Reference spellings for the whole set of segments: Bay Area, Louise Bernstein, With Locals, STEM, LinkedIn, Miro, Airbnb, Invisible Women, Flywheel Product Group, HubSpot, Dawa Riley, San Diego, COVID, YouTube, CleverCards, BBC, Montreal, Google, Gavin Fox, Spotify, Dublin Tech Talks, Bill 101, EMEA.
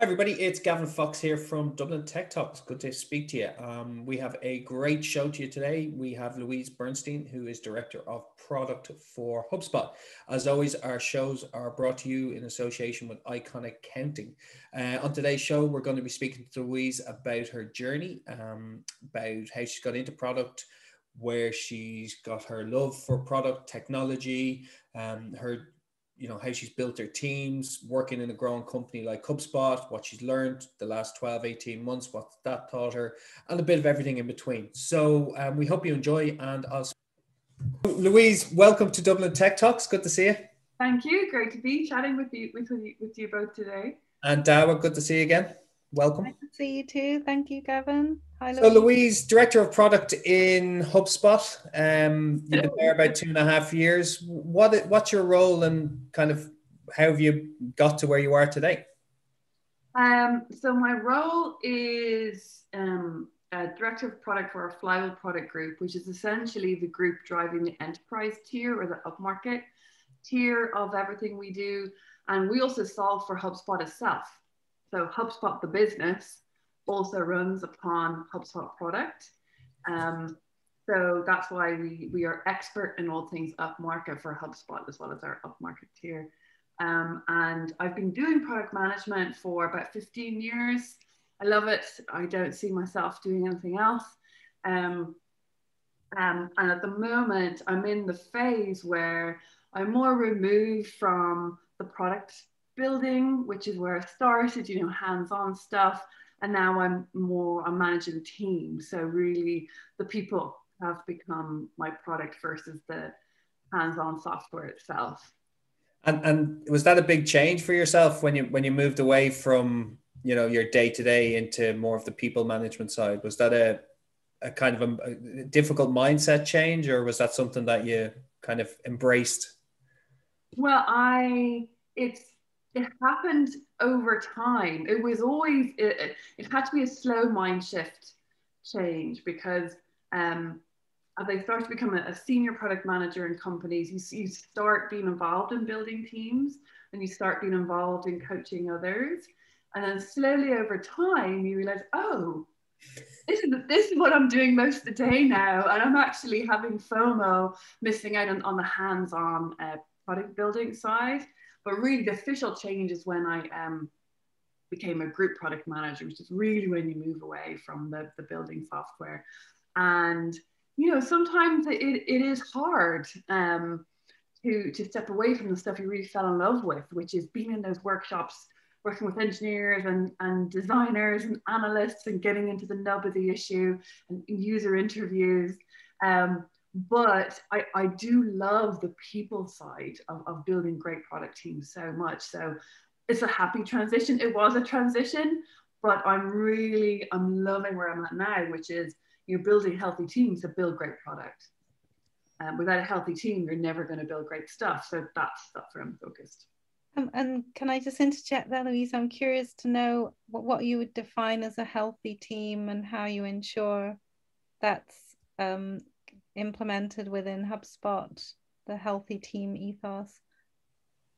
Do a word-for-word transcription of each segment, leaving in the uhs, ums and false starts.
Hi everybody, it's Gavin Fox here from Dublin Tech Talks. Good to speak to you. Um, we have a great show to you today. We have Louise Bernstein, who is Director of Product for HubSpot. As always, our shows are brought to you in association with Iconic Counting. Uh, on today's show, we're going to be speaking to Louise about her journey, um, about how she's got into product, where she's got her love for product, technology, um, her you know, how she's built her teams, working in a growing company like HubSpot, what she's learned the last twelve, eighteen months, what that taught her, and a bit of everything in between. So um, we hope you enjoy, and also Louise, welcome to Dublin Tech Talks. Good to see you. Thank you. Great to be chatting with you, with, with you both today. And Dawa, good to see you again. Welcome. Nice to see you too. Thank you, Gavin. Hi, Louise. So Louise, Director of Product in HubSpot. Um, you've been there about two and a half years. What What's your role, and kind of how have you got to where you are today? Um, so my role is um, a Director of Product for our Flywheel Product Group, which is essentially the group driving the enterprise tier or the upmarket tier of everything we do. And we also solve for HubSpot itself. So HubSpot, the business, also runs upon HubSpot product. Um, so that's why we, we are expert in all things upmarket for HubSpot, as well as our upmarket tier. Um, and I've been doing product management for about fifteen years. I love it. I don't see myself doing anything else. Um, um, and at the moment, I'm in the phase where I'm more removed from the product building, which is where I started, you know, hands-on stuff. And now I'm more, I'm managing a team. So really the people have become my product versus the hands-on software itself. And, and was that a big change for yourself when you, when you moved away from, you know, your day-to-day into more of the people management side? Was that a, a kind of a, a difficult mindset change, or was that something that you kind of embraced? Well, I, it's, It happened over time. It was always, it, it had to be a slow mind shift change, because um, as I started to become a senior product manager in companies, you, you start being involved in building teams, and you start being involved in coaching others. And then slowly over time, you realize, oh, this is, this is what I'm doing most of the day now. And I'm actually having FOMO, missing out on, on the hands-on uh, product building side. But really the official change is when I um, became a group product manager, which is really when you move away from the, the building software. And, you know, sometimes it, it is hard um, to, to step away from the stuff you really fell in love with, which is being in those workshops, working with engineers and, and designers and analysts, and getting into the nub of the issue and user interviews. Um, But I, I do love the people side of, of building great product teams so much. So it's a happy transition. It was a transition, but I'm really, I'm loving where I'm at now, which is you're building healthy teams to build great product. Um, without a healthy team, you're never going to build great stuff. So that's, that's where I'm focused. Um, and can I just interject there, Louise? I'm curious to know what, what you would define as a healthy team, and how you ensure that's um, implemented within HubSpot, the healthy team ethos.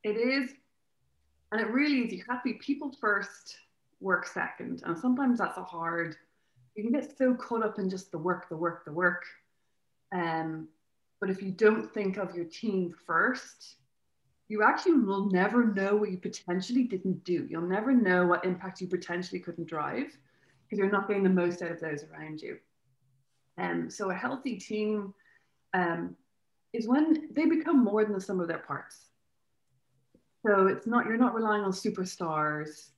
It is, and it really is, you have to be people first, work second. And sometimes that's a hard, you can get so caught up in just the work, the work, the work. Um, but if you don't think of your team first, you actually will never know what you potentially didn't do. You'll never know what impact you potentially couldn't drive, because you're not getting the most out of those around you. Um, so a healthy team um, is when they become more than the sum of their parts. So it's not, you're not relying on superstars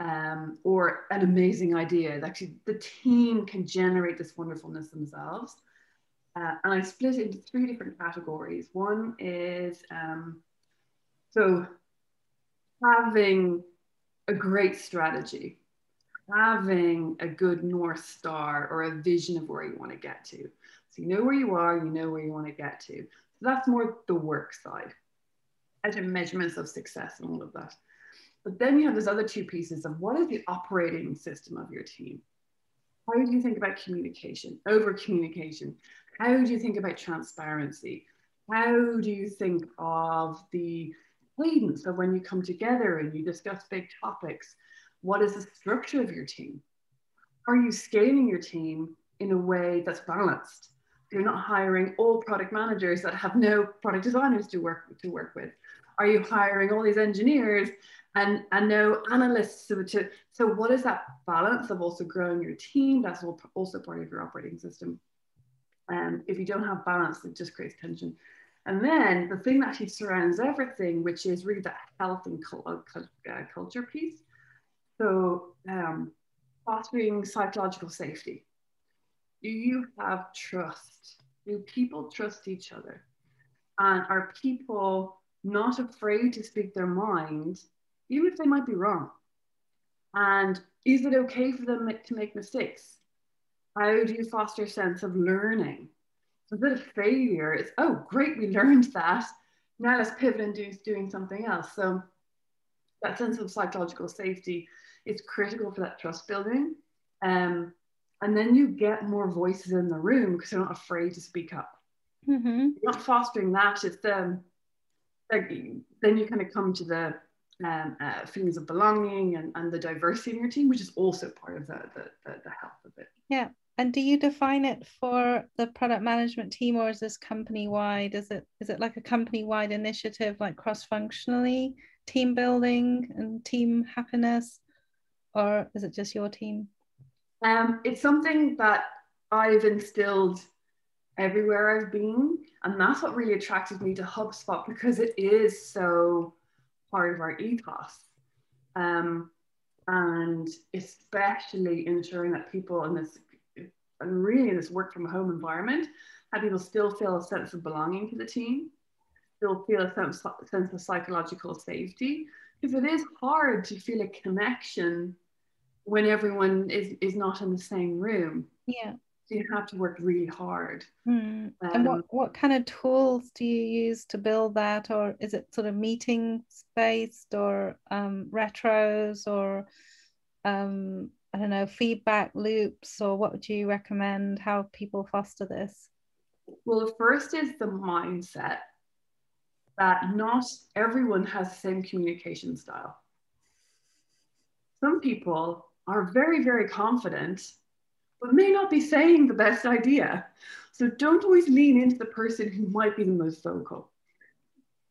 um, or an amazing idea. Actually, the team can generate this wonderfulness themselves. Uh, and I split it into three different categories. One is, um, so having a great strategy, having a good North Star or a vision of where you want to get to. So you know where you are, you know where you want to get to. So that's more the work side, as in measurements of success and all of that. But then you have those other two pieces of what is the operating system of your team? How do you think about communication, over communication? How do you think about transparency? How do you think of the cadence of when you come together and you discuss big topics? What is the structure of your team? Are you scaling your team in a way that's balanced? You're not hiring all product managers that have no product designers to work to work with. Are you hiring all these engineers and, and no analysts? So, to, so what is that balance of also growing your team? That's also part of your operating system. And um, if you don't have balance, it just creates tension. And then the thing that actually surrounds everything, which is really that health and culture piece. So um, fostering psychological safety. Do you have trust? Do people trust each other? And are people not afraid to speak their mind, even if they might be wrong? And is it okay for them to make mistakes? How do you foster a sense of learning? So that a failure is, oh, great, we learned that. Now let's pivot and do doing something else. So that sense of psychological safety is critical for that trust building. Um, and then you get more voices in the room because they're not afraid to speak up. Mm-hmm. You're not fostering that. It's um, like, then you kind of come to the um, uh, feelings of belonging and, and the diversity in your team, which is also part of the, the, the, the health of it. Yeah. And do you define it for the product management team, or is this company-wide? Is it is it like a company-wide initiative, like cross-functionally, team building and team happiness, or is it just your team? Um, it's something that I've instilled everywhere I've been, and that's what really attracted me to HubSpot, because it is so part of our ethos. Um, and especially ensuring that people in this and really in this work from home environment, how people still feel a sense of belonging to the team, still feel a sense, sense of psychological safety, because it is hard to feel a connection when everyone is, is not in the same room. Yeah. So you have to work really hard. Mm. Um, and what, what kind of tools do you use to build that? Or is it sort of meetings based, or um, retros, or um, I don't know, feedback loops, or what would you recommend? How people foster this? Well, the first is the mindset that not everyone has the same communication style. Some people are very, very confident, but may not be saying the best idea. So don't always lean into the person who might be the most vocal.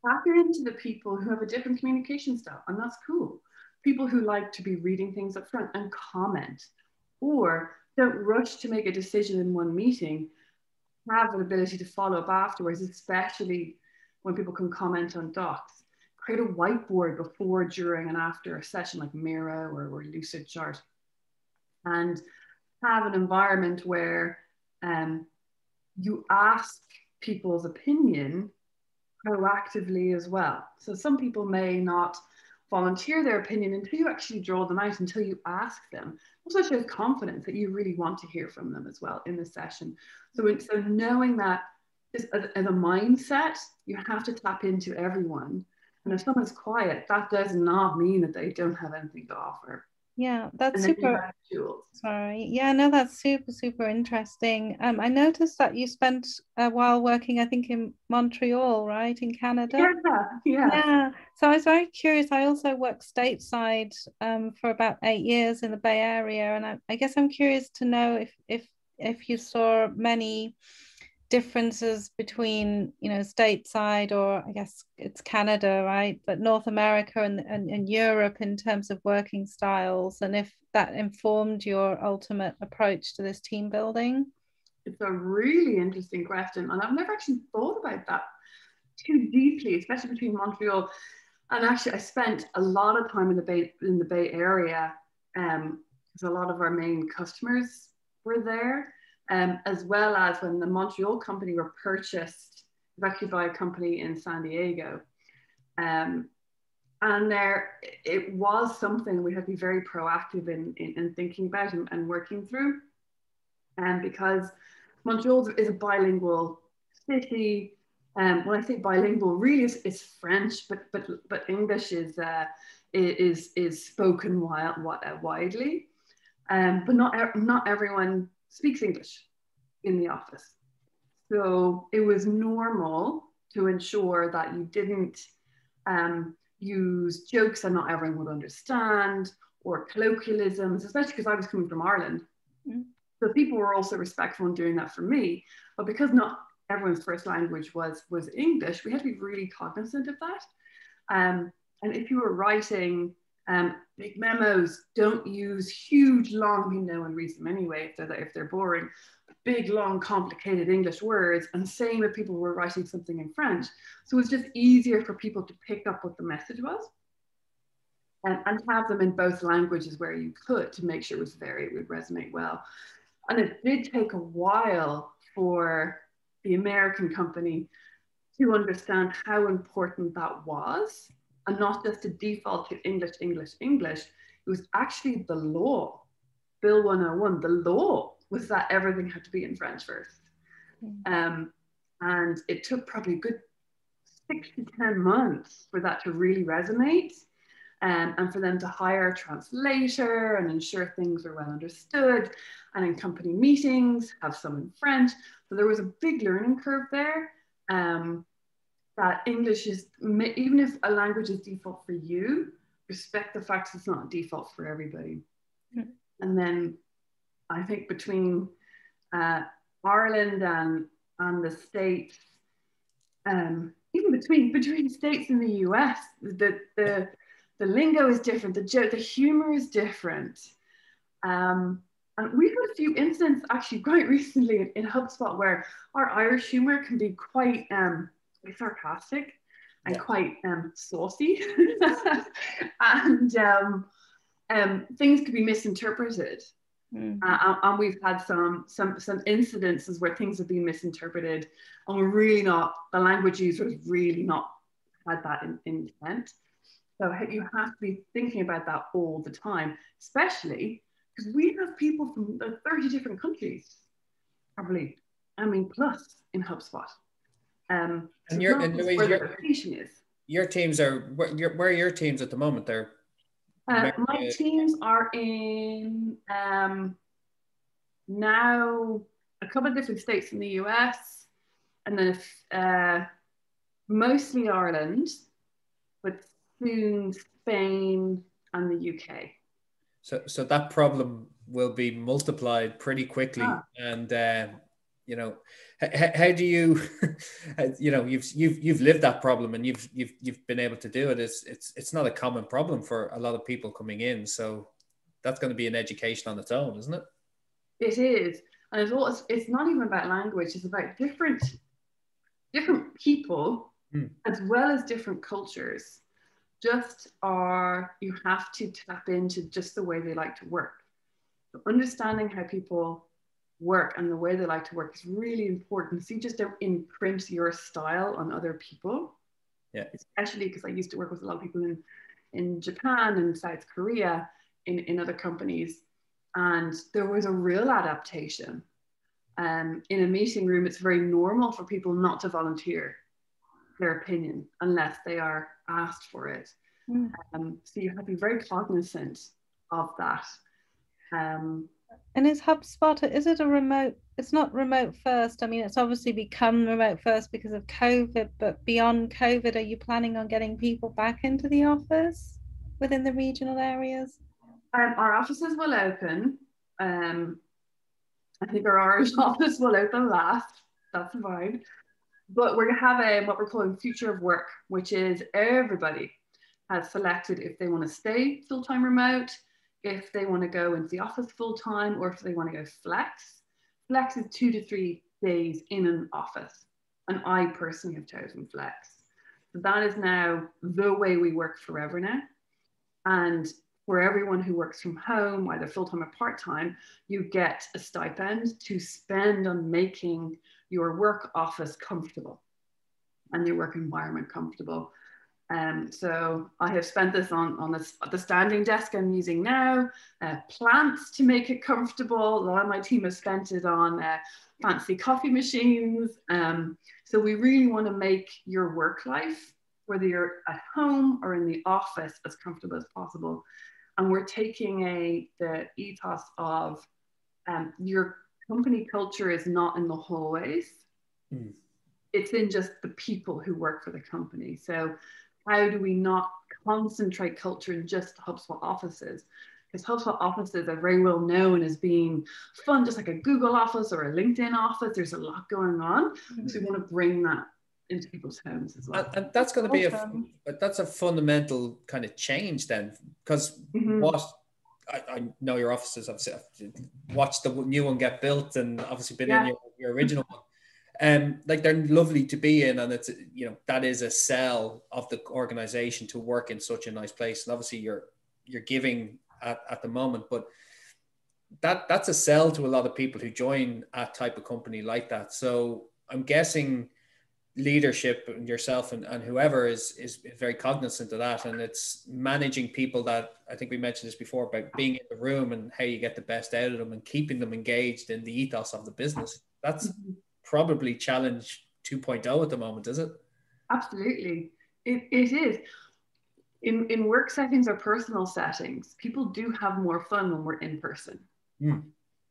Tap into the people who have a different communication style, and that's cool. People who like to be reading things up front and comment, or don't rush to make a decision in one meeting, have an ability to follow up afterwards, especially when people can comment on docs. Create a whiteboard before, during, and after a session like Miro or, or Lucid Chart, and have an environment where um, you ask people's opinion proactively as well. So some people may not volunteer their opinion until you actually draw them out, until you ask them. Also shows confidence that you really want to hear from them as well in the session. So, so knowing that as a, as a mindset, you have to tap into everyone. And if someone's quiet, that does not mean that they don't have anything to offer. Yeah, that's super. Sorry. Yeah, no, that's super, super interesting. Um, I noticed that you spent a while working, I think, in Montreal, right, in Canada? Yeah, yeah. Yeah. So I was very curious. I also worked stateside um, for about eight years in the Bay Area. And I, I guess I'm curious to know if, if, if you saw many differences between, you know, stateside, or I guess it's Canada, right, but North America and, and, and Europe in terms of working styles, and if that informed your ultimate approach to this team building? It's a really interesting question, and I've never actually thought about that too deeply, especially between Montreal and actually I spent a lot of time in the Bay in the Bay Area um, because a lot of our main customers were there. Um, as well as when the Montreal company were purchased actually by a company in San Diego. Um, and there, it was something we had to be very proactive in, in, in thinking about and, and working through. And um, because Montreal is a bilingual city. Um, when I say bilingual, really it's, it's French, but, but, but English is, uh, is, is spoken wild, widely. Um, but not, not everyone speaks English in the office. So it was normal to ensure that you didn't um, use jokes that not everyone would understand, or colloquialisms, especially because I was coming from Ireland. Mm. So people were also respectful in doing that for me. But because not everyone's first language was, was English, we had to be really cognizant of that. Um, and if you were writing um, big memos, don't use huge, long, you know, and read them anyway if they're, if they're boring, big, long, complicated English words. And same if people were writing something in French. So it was just easier for people to pick up what the message was. And, and have them in both languages where you could to make sure it was there, it would resonate well. And it did take a while for the American company to understand how important that was, and not just to default to English, English, English. It was actually the law, Bill one oh one, the law was that everything had to be in French first. Mm-hmm. Um, and it took probably a good six to ten months for that to really resonate. Um, and for them to hire a translator and ensure things are well understood, and in company meetings, have some in French. So there was a big learning curve there, um, that English is, even if a language is default for you, respect the fact it's not default for everybody. Mm. And then I think between uh, Ireland and, and the States, um, even between, between States and the U S, the, the The lingo is different, the joke, the humor is different. Um, and we've had a few incidents actually quite recently in, in HubSpot where our Irish humor can be quite um, sarcastic and yeah. quite um, saucy. and um, um, things could be misinterpreted. Mm-hmm. uh, and we've had some, some, some incidences where things have been misinterpreted and we're really not, the language user has really not had that in, in intent. So you have to be thinking about that all the time, especially because we have people from thirty different countries, probably, I mean, plus in HubSpot. Um, and so your, and Louise, where your, the location is. Your teams are, where, your, where are your teams at the moment there? Uh, my teams are in um, now a couple of different states in the U S, and then uh, mostly Ireland, but soon Spain and the U K. So, so that problem will be multiplied pretty quickly. Ah. And uh, you know, how, how do you, you know, you've you've you've lived that problem and you've you've you've been able to do it. It's it's it's not a common problem for a lot of people coming in. So, that's going to be an education on its own, isn't it? It is, and it's all, it's not even about language. It's about different different people mm. as well as different cultures. Just are, you have to tap into just the way they like to work. So understanding how people work and the way they like to work is really important. So you just don't imprint your style on other people. Yeah. Especially because I used to work with a lot of people in, in Japan and South Korea, in, in other companies. And there was a real adaptation. Um, in a meeting room, it's very normal for people not to volunteer their opinion unless they are asked for it. Mm. Um, so you have to be very cognizant of that. Um, and is HubSpot, is it a remote, it's not remote first. I mean, it's obviously become remote first because of COVID, but beyond COVID, are you planning on getting people back into the office within the regional areas? Um, our offices will open. Um, I think our Irish office will open last, that's the vibe. But we're going to have a, what we're calling future of work, which is everybody has selected if they want to stay full-time remote, if they want to go into the office full-time, or if they want to go flex. Flex is two to three days in an office. And I personally have chosen flex. So that is now the way we work forever now. And for everyone who works from home, either full-time or part-time, you get a stipend to spend on making your work office comfortable and your work environment comfortable. Um, so I have spent this on, on this, the standing desk I'm using now, uh, plants to make it comfortable. A lot of my team has spent it on uh, fancy coffee machines. Um, so we really want to make your work life, whether you're at home or in the office, as comfortable as possible. And we're taking a, the ethos of um, your company culture is not in the hallways. Mm. It's in just the people who work for the company. So how do we not concentrate culture in just the HubSpot offices? because HubSpot offices are very well known as being fun, just like a Google office or a LinkedIn office. There's a lot going on. Mm-hmm. So we want to bring that into people's homes as well. And, and that's going to be awesome. a that's a fundamental kind of change then, because mm-hmm. what I, I know your offices, obviously I've watched the new one get built and obviously been yeah. in your, your original one. Um, like they're lovely to be in, and it's, you know, that is a sell of the organization to work in such a nice place. And obviously you're you're giving at, at the moment, but that that's a sell to a lot of people who join a type of company like that. So I'm guessing leadership and yourself and, and whoever is is very cognizant of that, and it's managing people that, I think we mentioned this before, about being in the room and how you get the best out of them and keeping them engaged in the ethos of the business. That's mm-hmm. probably challenge two point oh at the moment, is it? Absolutely, it, it is. In, in work settings or personal settings, people do have more fun when we're in person. Mm.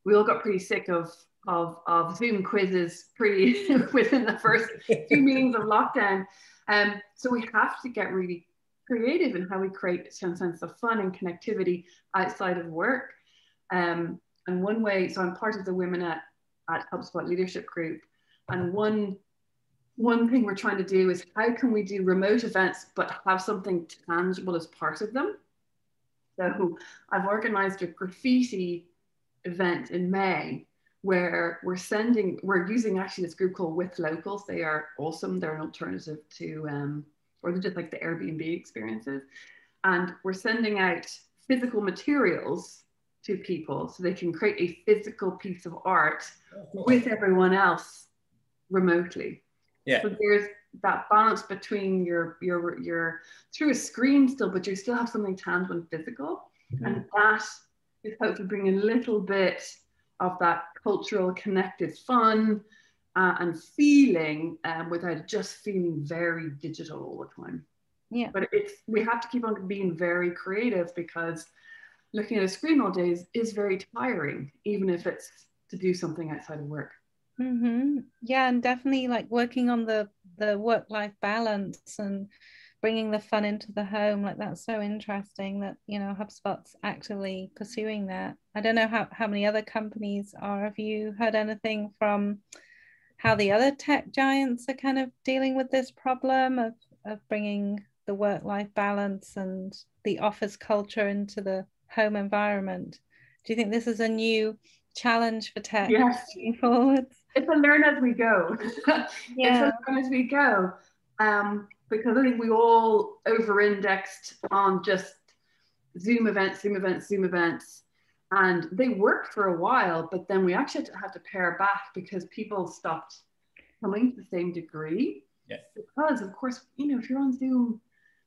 We all got pretty sick of of, of Zoom quizzes pretty within the first few meetings of lockdown. Um, so we have to get really creative in how we create some sense of fun and connectivity outside of work. Um, and one way, so I'm part of the Women at at HubSpot leadership group. And one, one thing we're trying to do is how can we do remote events, but have something tangible as part of them? So I've organized a graffiti event in May where we're sending, we're using actually this group called With Locals. They are awesome. They're an alternative to, um, or they're just like the Airbnb experiences. And we're sending out physical materials to people so they can create a physical piece of art with everyone else remotely. Yeah. So there's that balance between your, your, your through a screen still, but you still have something tangible and physical. Mm-hmm. And that is hopefully bringing a little bit of that cultural connected fun uh, and feeling um, without just feeling very digital all the time. Yeah. But it's, we have to keep on being very creative, because looking at a screen all day is, is very tiring, even if it's to do something outside of work. Mm-hmm. Yeah, and definitely like working on the, the work-life balance and bringing the fun into the home. Like, that's so interesting that, you know, HubSpot's actively pursuing that. I don't know how, how many other companies are. Have you heard anything from how the other tech giants are kind of dealing with this problem of, of bringing the work-life balance and the office culture into the home environment? Do you think this is a new challenge for tech? Yes, moving forward? It's a learn as we go. Yeah. It's a learn as we go. Um, because I think we all over-indexed on just Zoom events, Zoom events, Zoom events. And they worked for a while, but then we actually had to pare back because people stopped coming to the same degree. Yes. Because of course, you know, if you're on Zoom,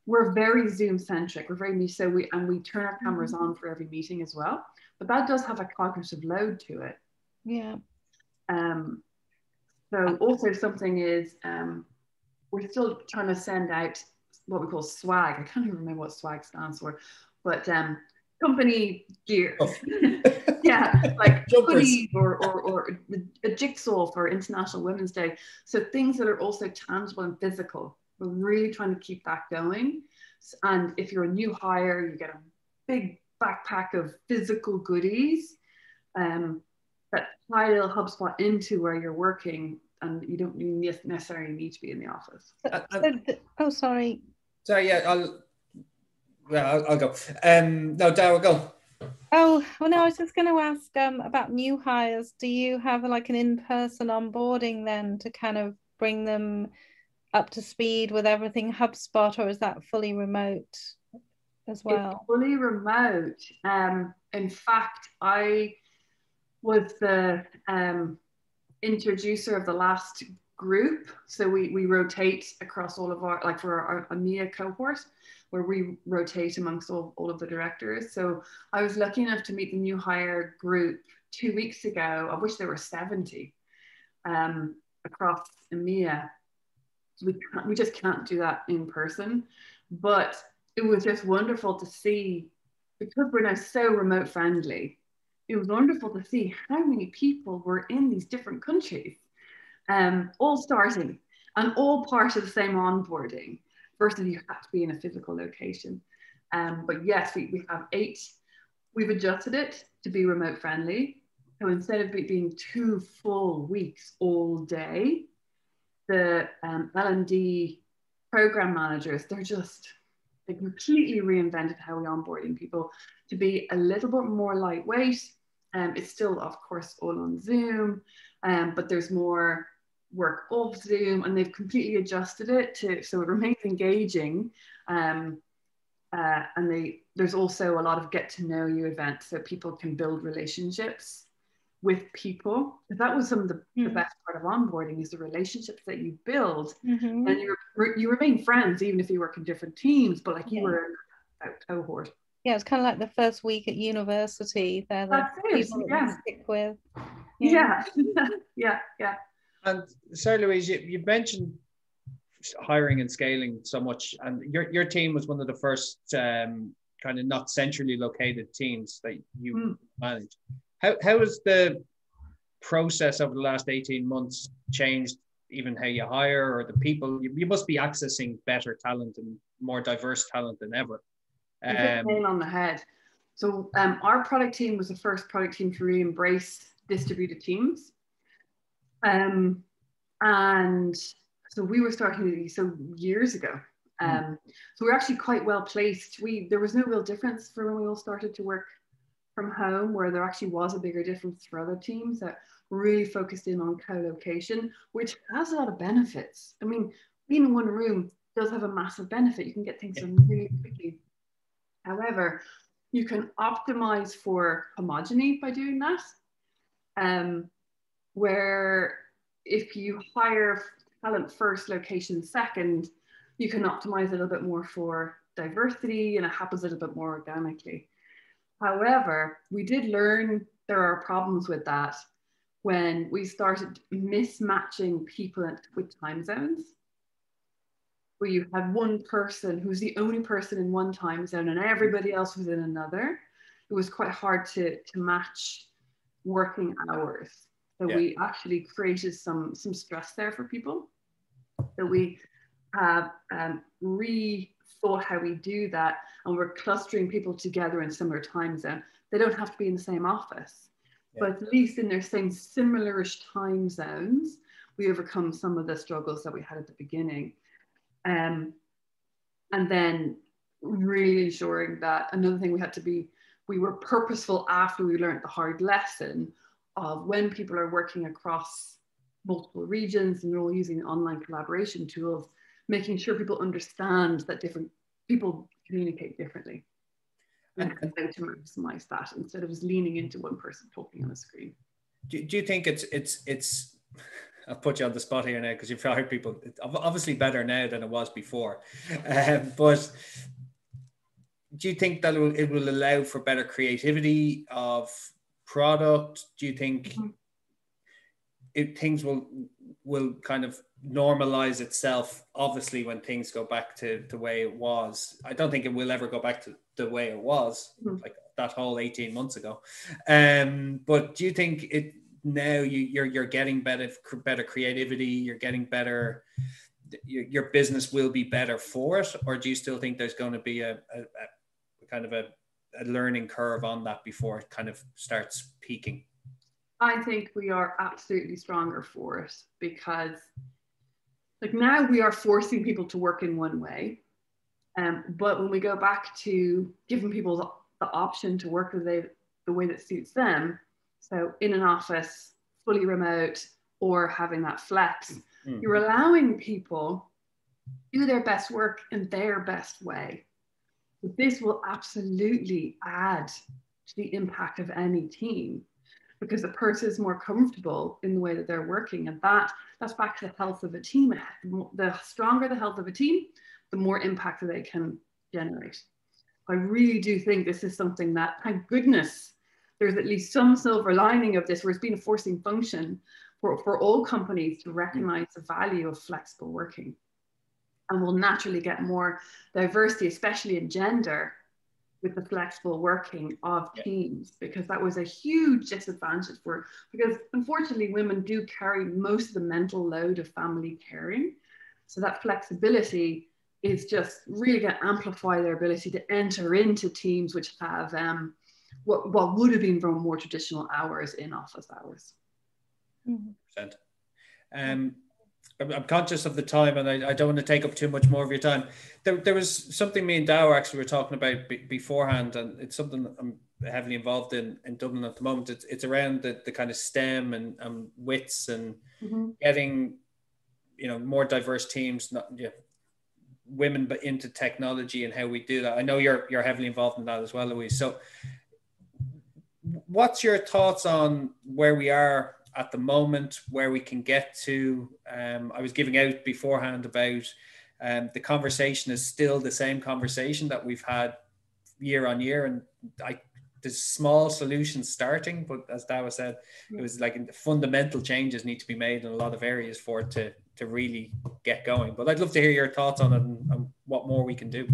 we're very Zoom centric. We're very niche, so we and we turn our cameras on for every meeting as well. But that does have a cognitive load to it. Yeah. Um. So also something is um, we're still trying to send out what we call swag. I can't even remember what swag stands for, but um, company gear. Oh. Yeah, like hoodies or, or or a jigsaw for International Women's Day. So things that are also tangible and physical. We're really trying to keep that going. And if you're a new hire, you get a big backpack of physical goodies um, that tie a HubSpot into where you're working, and you don't necessarily need to be in the office. Uh, uh, oh, sorry. Sorry, yeah, I'll, well, I'll, I'll go. Um, no, Dawa, go. Oh, well, no, I was just going to ask um, about new hires. Do you have like an in-person onboarding then to kind of bring them up to speed with everything HubSpot, or is that fully remote as well? It's fully remote. Um, in fact, I was the um, introducer of the last group. So we, we rotate across all of our, like for our, our EMEA cohort, where we rotate amongst all, all of the directors. So I was lucky enough to meet the new hire group two weeks ago, of which there were seventy um, across EMEA. We, can't, we just can't do that in person, but it was just wonderful to see, because we're now so remote friendly, it was wonderful to see how many people were in these different countries, um, all starting and all part of the same onboarding, versus you have to be in a physical location. Um, but yes, we, we have eight We've adjusted it to be remote friendly. So instead of it being two full weeks all day, the um, L and D program managers, they're just, they completely reinvented how we're onboarding people to be a little bit more lightweight. Um, it's still, of course, all on Zoom, um, but there's more work off Zoom, and they've completely adjusted it to so it remains engaging. Um, uh, and they, there's also a lot of get to know you events so people can build relationships with people. That was some of the, mm-hmm. the best part of onboarding is the relationships that you build, mm-hmm. and you re- you remain friends even if you work in different teams, but like yeah. you were a cohort. Yeah, it's kind of like the first week at university. They're the That's people it, yeah. that you stick with. Yeah, yeah, yeah. yeah. And so, Louise, you, you mentioned hiring and scaling so much, and your your team was one of the first um, kind of not centrally located teams that you mm. managed. How how has the process over the last eighteen months changed, even how you hire or the people? You, you must be accessing better talent and more diverse talent than ever. Um, nail on the head. So um, our product team was the first product team to really embrace distributed teams. Um, and so we were starting so years ago. Um, mm. So we're actually quite well placed. We there was no real difference for when we all started to work from home, where there actually was a bigger difference for other teams that really focused in on co-location, which has a lot of benefits. I mean, being in one room does have a massive benefit. You can get things done really quickly. However, you can optimize for homogeny by doing that. Um, where if you hire talent first, location second, you can optimize a little bit more for diversity, and it happens a little bit more organically. However, we did learn there are problems with that when we started mismatching people with time zones, where you had one person who was the only person in one time zone and everybody else was in another. It was quite hard to, to match working hours. So yeah. we actually created some, some stress there for people. So we have um, rethought how we do that, and we're clustering people together in similar time zone. They don't have to be in the same office, yeah. but at least in their same similar-ish time zones, we overcome some of the struggles that we had at the beginning. Um, and then really ensuring that another thing we had to be, we were purposeful after we learned the hard lesson of when people are working across multiple regions and we're all using online collaboration tools, making sure people understand that different people communicate differently. And how to maximize that instead of just leaning into one person talking on a screen. Do, do you think it's, it's, it's, I'll put you on the spot here now because you've hired people, it's obviously better now than it was before. Um, but do you think that it will, it will allow for better creativity of product? Do you think mm-hmm. it, things will will kind of normalize itself? Obviously, when things go back to the way it was, I don't think it will ever go back to the way it was, mm-hmm. like that whole eighteen months ago. Um, but do you think it now you, you're you're getting better better creativity? You're getting better. Your, your business will be better for it, or do you still think there's going to be a, a, a kind of a a learning curve on that before it kind of starts peaking? I think we are absolutely stronger for it, because like now we are forcing people to work in one way, um, but when we go back to giving people the, the option to work the way, the way that suits them, so in an office, fully remote, or having that flex, mm-hmm. you're allowing people do their best work in their best way. This will absolutely add to the impact of any team, because the person is more comfortable in the way that they're working. And that, that's back to the health of a team. The stronger the health of a team, the more impact that they can generate. I really do think this is something that, thank goodness, there's at least some silver lining of this, where it's been a forcing function for, for all companies to recognize the value of flexible working. And we'll naturally get more diversity, especially in gender, with the flexible working of teams, because that was a huge disadvantage for, because unfortunately women do carry most of the mental load of family caring. So that flexibility is just really going to amplify their ability to enter into teams which have um, what, what would have been from more traditional hours in office hours. one hundred percent. Um, I'm, I'm conscious of the time, and I, I don't want to take up too much more of your time. There, there was something me and Dawa actually were talking about b- beforehand, and it's something I'm heavily involved in in Dublin at the moment. It's, it's around the, the kind of STEM and um, wits and mm-hmm. getting, you know, more diverse teams, not you know, women, but into technology and how we do that. I know you're you're heavily involved in that as well, Louise. So what's your thoughts on where we are at the moment, where we can get to? Um, I was giving out beforehand about um, the conversation is still the same conversation that we've had year on year. And I, there's small solutions starting, but as Dawa said, it was like fundamental changes need to be made in a lot of areas for it to, to really get going. But I'd love to hear your thoughts on it and, and what more we can do.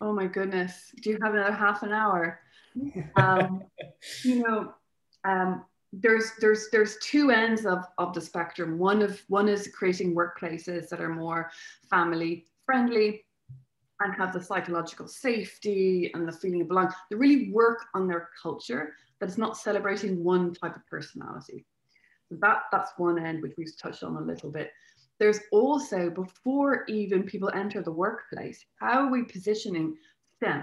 Oh my goodness. Do you have another half an hour? Um, you know, um, There's there's there's two ends of, of the spectrum. One of one is creating workplaces that are more family friendly and have the psychological safety and the feeling of belonging. They really work on their culture, but it's not celebrating one type of personality. So that, that's one end, which we've touched on a little bit. There's also, before even people enter the workplace, how are we positioning STEM?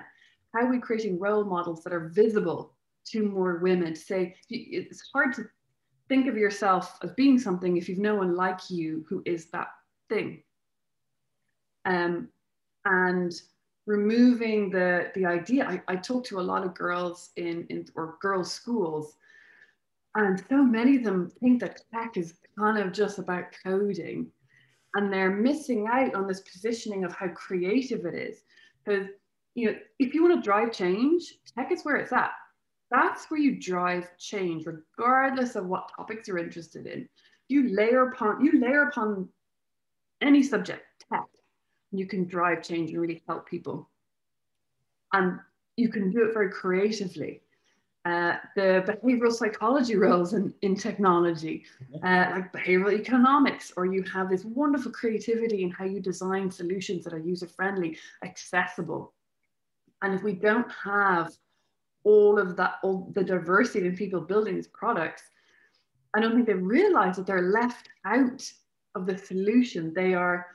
How are we creating role models that are visible to more women, to say, it's hard to think of yourself as being something if you've no one like you who is that thing. Um, and removing the, the idea, I, I talk to a lot of girls in, in or girls' schools, and so many of them think that tech is kind of just about coding, and they're missing out on this positioning of how creative it is. Because, you know, if you want to drive change, tech is where it's at. That's where you drive change, regardless of what topics you're interested in. You layer upon, you layer upon any subject, tech, and you can drive change and really help people. And you can do it very creatively. Uh, the behavioral psychology roles in, in technology, uh, like behavioral economics, or you have this wonderful creativity in how you design solutions that are user-friendly, accessible. And if we don't have all of that, all the diversity in people building these products, I don't think they realize that they're left out of the solution. They are,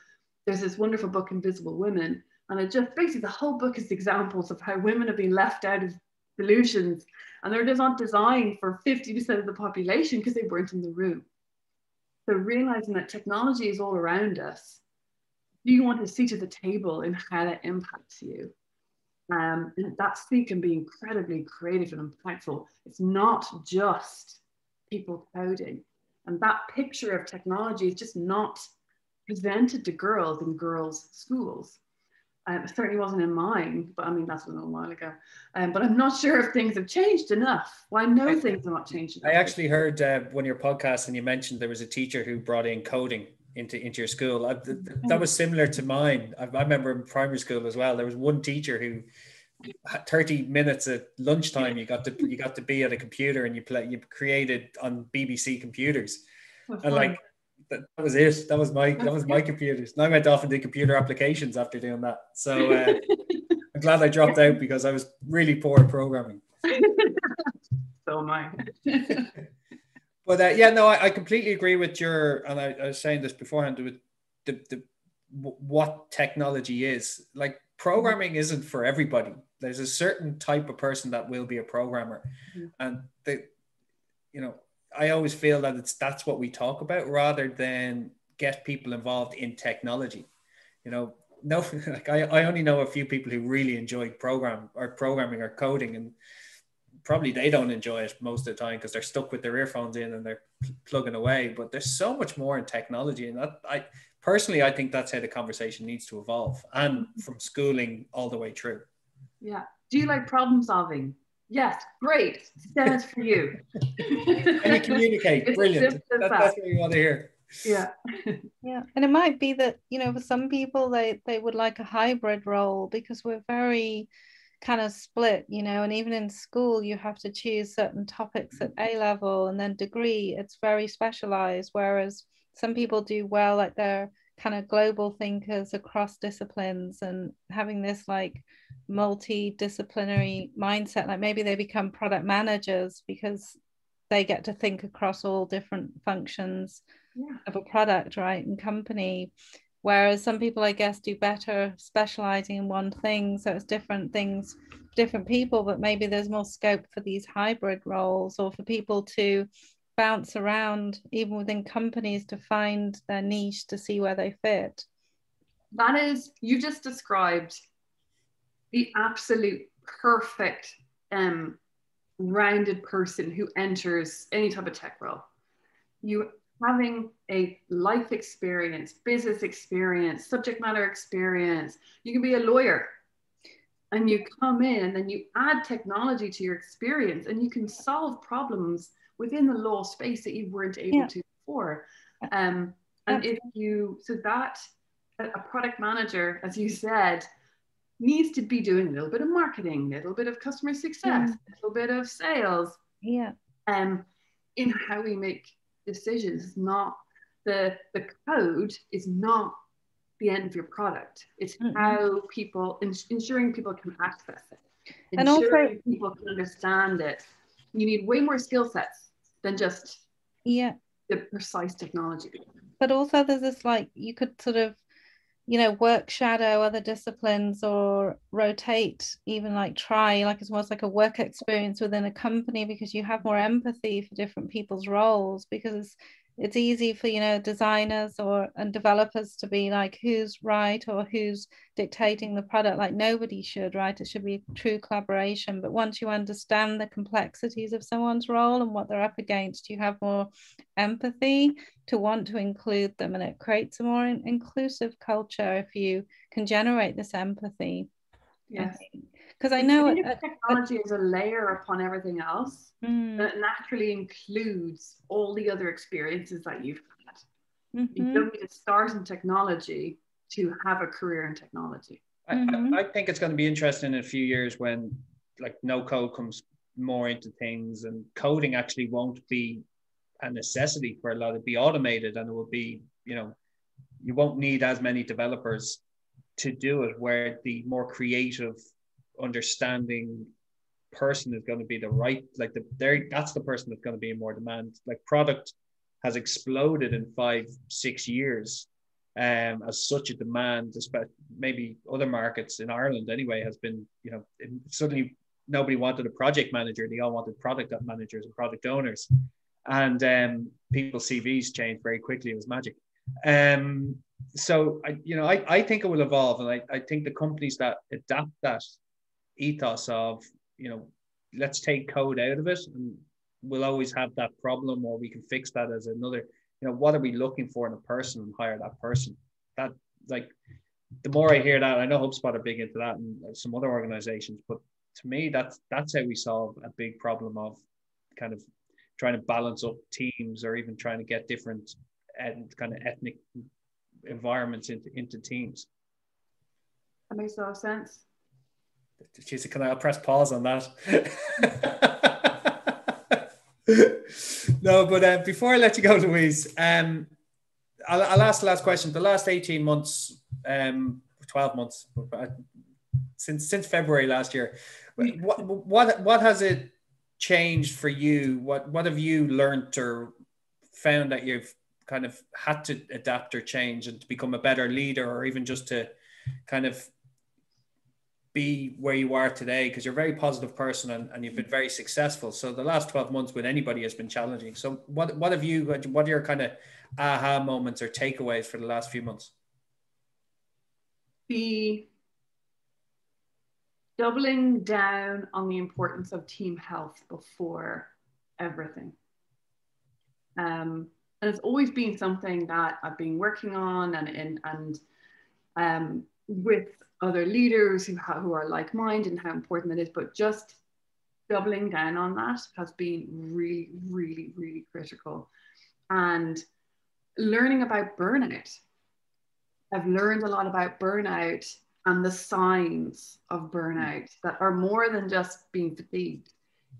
there's this wonderful book, Invisible Women, and it just basically, the whole book is examples of how women have been left out of solutions, and they're just not designed for fifty percent of the population because they weren't in the room. So realizing that technology is all around us, you want to sit at the table in how that impacts you. Um, and that seat can be incredibly creative and impactful. It's not just people coding. And that picture of technology is just not presented to girls in girls' schools. Um, it certainly wasn't in mine, but I mean, that's a little while ago. Um, but I'm not sure if things have changed enough. Well, I know I, things have not changed enough. I actually heard uh, one of your podcasts, and you mentioned there was a teacher who brought in coding into into your school. I, th- th- that was similar to mine. I, I remember in primary school as well, there was one teacher who had thirty minutes at lunchtime, you got to you got to be at a computer and you play you created on B B C computers. That's and fun. Like that, that was it that was my that was my computers, and I went off and did computer applications after doing that. So uh, I'm glad I dropped out because I was really poor at programming. So am I. But uh, yeah, no, I, I completely agree with your, and I, I was saying this beforehand, with the, the what technology is. Like, programming isn't for everybody. There's a certain type of person that will be a programmer. Mm-hmm. And the, you know, I always feel that it's that's what we talk about rather than get people involved in technology. You know, no, like I, I only know a few people who really enjoy program or programming or coding, and probably they don't enjoy it most of the time because they're stuck with their earphones in and they're pl- plugging away. But there's so much more in technology, and that, I personally, I think that's how the conversation needs to evolve, and from schooling all the way through. Yeah. Do you like problem solving? Yes. Great. That's for you. And you communicate. Brilliant. That, that's what you want to hear. Yeah. Yeah. And it might be that, you know, for some people, they, they would like a hybrid role because we're very kind of split, you know, and even in school you have to choose certain topics at A level and then degree, it's very specialized, whereas some people do well at their kind of global thinkers across disciplines and having this like multidisciplinary mindset. Like maybe they become product managers because they get to think across all different functions yeah. of a product, right, and company. Whereas some people, I guess, do better specializing in one thing. So it's different things, different people, but maybe there's more scope for these hybrid roles or for people to bounce around even within companies to find their niche, to see where they fit. That is, you just described the absolute perfect um, rounded person who enters any type of tech role. You having a life experience, business experience, subject matter experience. You can be a lawyer and you come in and then you add technology to your experience and you can solve problems within the law space that you weren't able yeah. to before. Um, and if you, so that a product manager, as you said, needs to be doing a little bit of marketing, a little bit of customer success, yeah. a little bit of sales. Yeah. Um, in how we make decisions, not the the code is not the end of your product. It's mm-hmm. how people ins- ensuring people can access it, and also people can understand it. You need way more skill sets than just yeah the precise technology. But also there's this like you could sort of you know work shadow other disciplines or rotate, even like try like it's almost like a work experience within a company, because you have more empathy for different people's roles. Because it's, it's easy for you know designers or and developers to be like who's right or who's dictating the product. Like nobody should, right? It should be true collaboration. But once you understand the complexities of someone's role and what they're up against, you have more empathy to want to include them, and it creates a more in- inclusive culture if you can generate this empathy. Yes, because I, I know it, technology it, is a layer upon everything else mm. that naturally includes all the other experiences that you've had. Mm-hmm. You don't need to start in technology to have a career in technology. I, mm-hmm. I, I think it's going to be interesting in a few years when like no code comes more into things, and coding actually won't be a necessity for a lot. It'll be automated, and it will be, you know, you won't need as many developers to do it, where the more creative understanding person is going to be the right, like the there that's the person that's going to be in more demand. Like product has exploded in five six years um as such a demand, especially maybe other markets in Ireland anyway, has been, you know, suddenly nobody wanted a project manager, they all wanted product managers and product owners, and um people's C Vs changed very quickly. It was magic. um So, I, you know, I, I think it will evolve. And I, I think the companies that adapt that ethos of, you know, let's take code out of it, and we'll always have that problem, or we can fix that as another, you know, what are we looking for in a person, and hire that person. That, like, the more I hear that, I know HubSpot are big into that and some other organizations, but to me, that's, that's how we solve a big problem of kind of trying to balance up teams, or even trying to get different and kind of ethnic environments into into teams. That makes a lot of sense. Jeez, can I press pause on that? No, but uh, before I let you go, Louise, um, I'll, I'll ask the last question. The last eighteen months, um, twelve months since since February last year, what what what has it changed for you? What what have you learned or found that you've kind of had to adapt or change, and to become a better leader, or even just to kind of be where you are today? Because you're a very positive person, and, and you've been very successful. So the last twelve months with anybody has been challenging. So what what have you, what are your kind of aha moments or takeaways for the last few months? The doubling down on the importance of team health before everything. Um, And it's always been something that I've been working on, and and, and um, with other leaders who, ha- who are like-minded, and how important that is. But just doubling down on that has been really, really, really critical. And learning about burnout. I've learned a lot about burnout and the signs of burnout that are more than just being fatigued.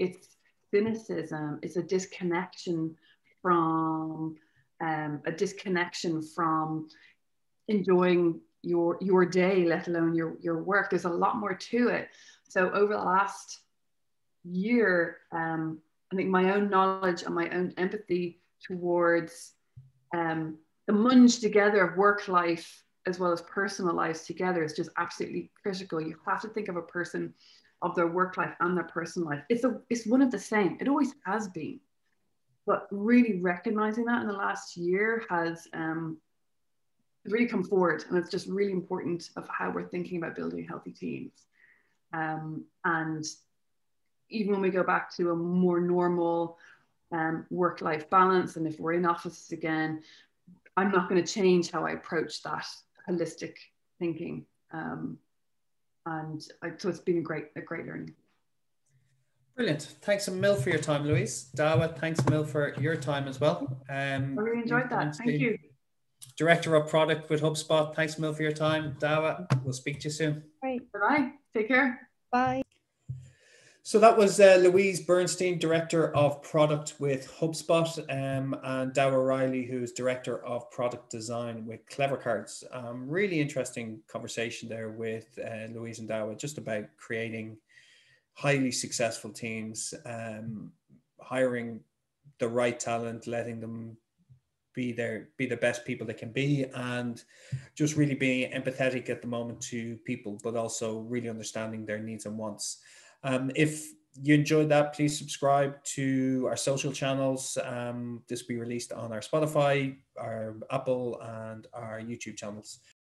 It's cynicism, it's a disconnection from um, a disconnection from enjoying your your day, let alone your your work. There's a lot more to it. So over the last year, um, I think my own knowledge and my own empathy towards um, the munge together of work life as well as personal lives together is just absolutely critical. You have to think of a person, of their work life and their personal life. It's a, it's one of the same. It always has been. But really recognizing that in the last year has um, really come forward, and it's just really important of how we're thinking about building healthy teams. Um, and even when we go back to a more normal um, work-life balance, and if we're in offices again, I'm not going to change how I approach that holistic thinking. Um, and I, so it's been a great, a great learning. Brilliant. Thanks a mil for your time, Louise. Dawa, thanks a mil for your time as well. Um, I really enjoyed that. Thank you. Director of Product with HubSpot, thanks a mil for your time. Dawa, we'll speak to you soon. Right. Bye-bye. Take care. Bye. So that was uh, Louise Bernstein, Director of Product with HubSpot, um, and Dawa Riley, who's Director of Product Design with CleverCards. Um, really interesting conversation there with uh, Louise and Dawa, just about creating highly successful teams, um, hiring the right talent, letting them be their, be the best people they can be, and just really being empathetic at the moment to people, but also really understanding their needs and wants. Um, if you enjoyed that, please subscribe to our social channels. Um, this will be released on our Spotify, our Apple, and our YouTube channels.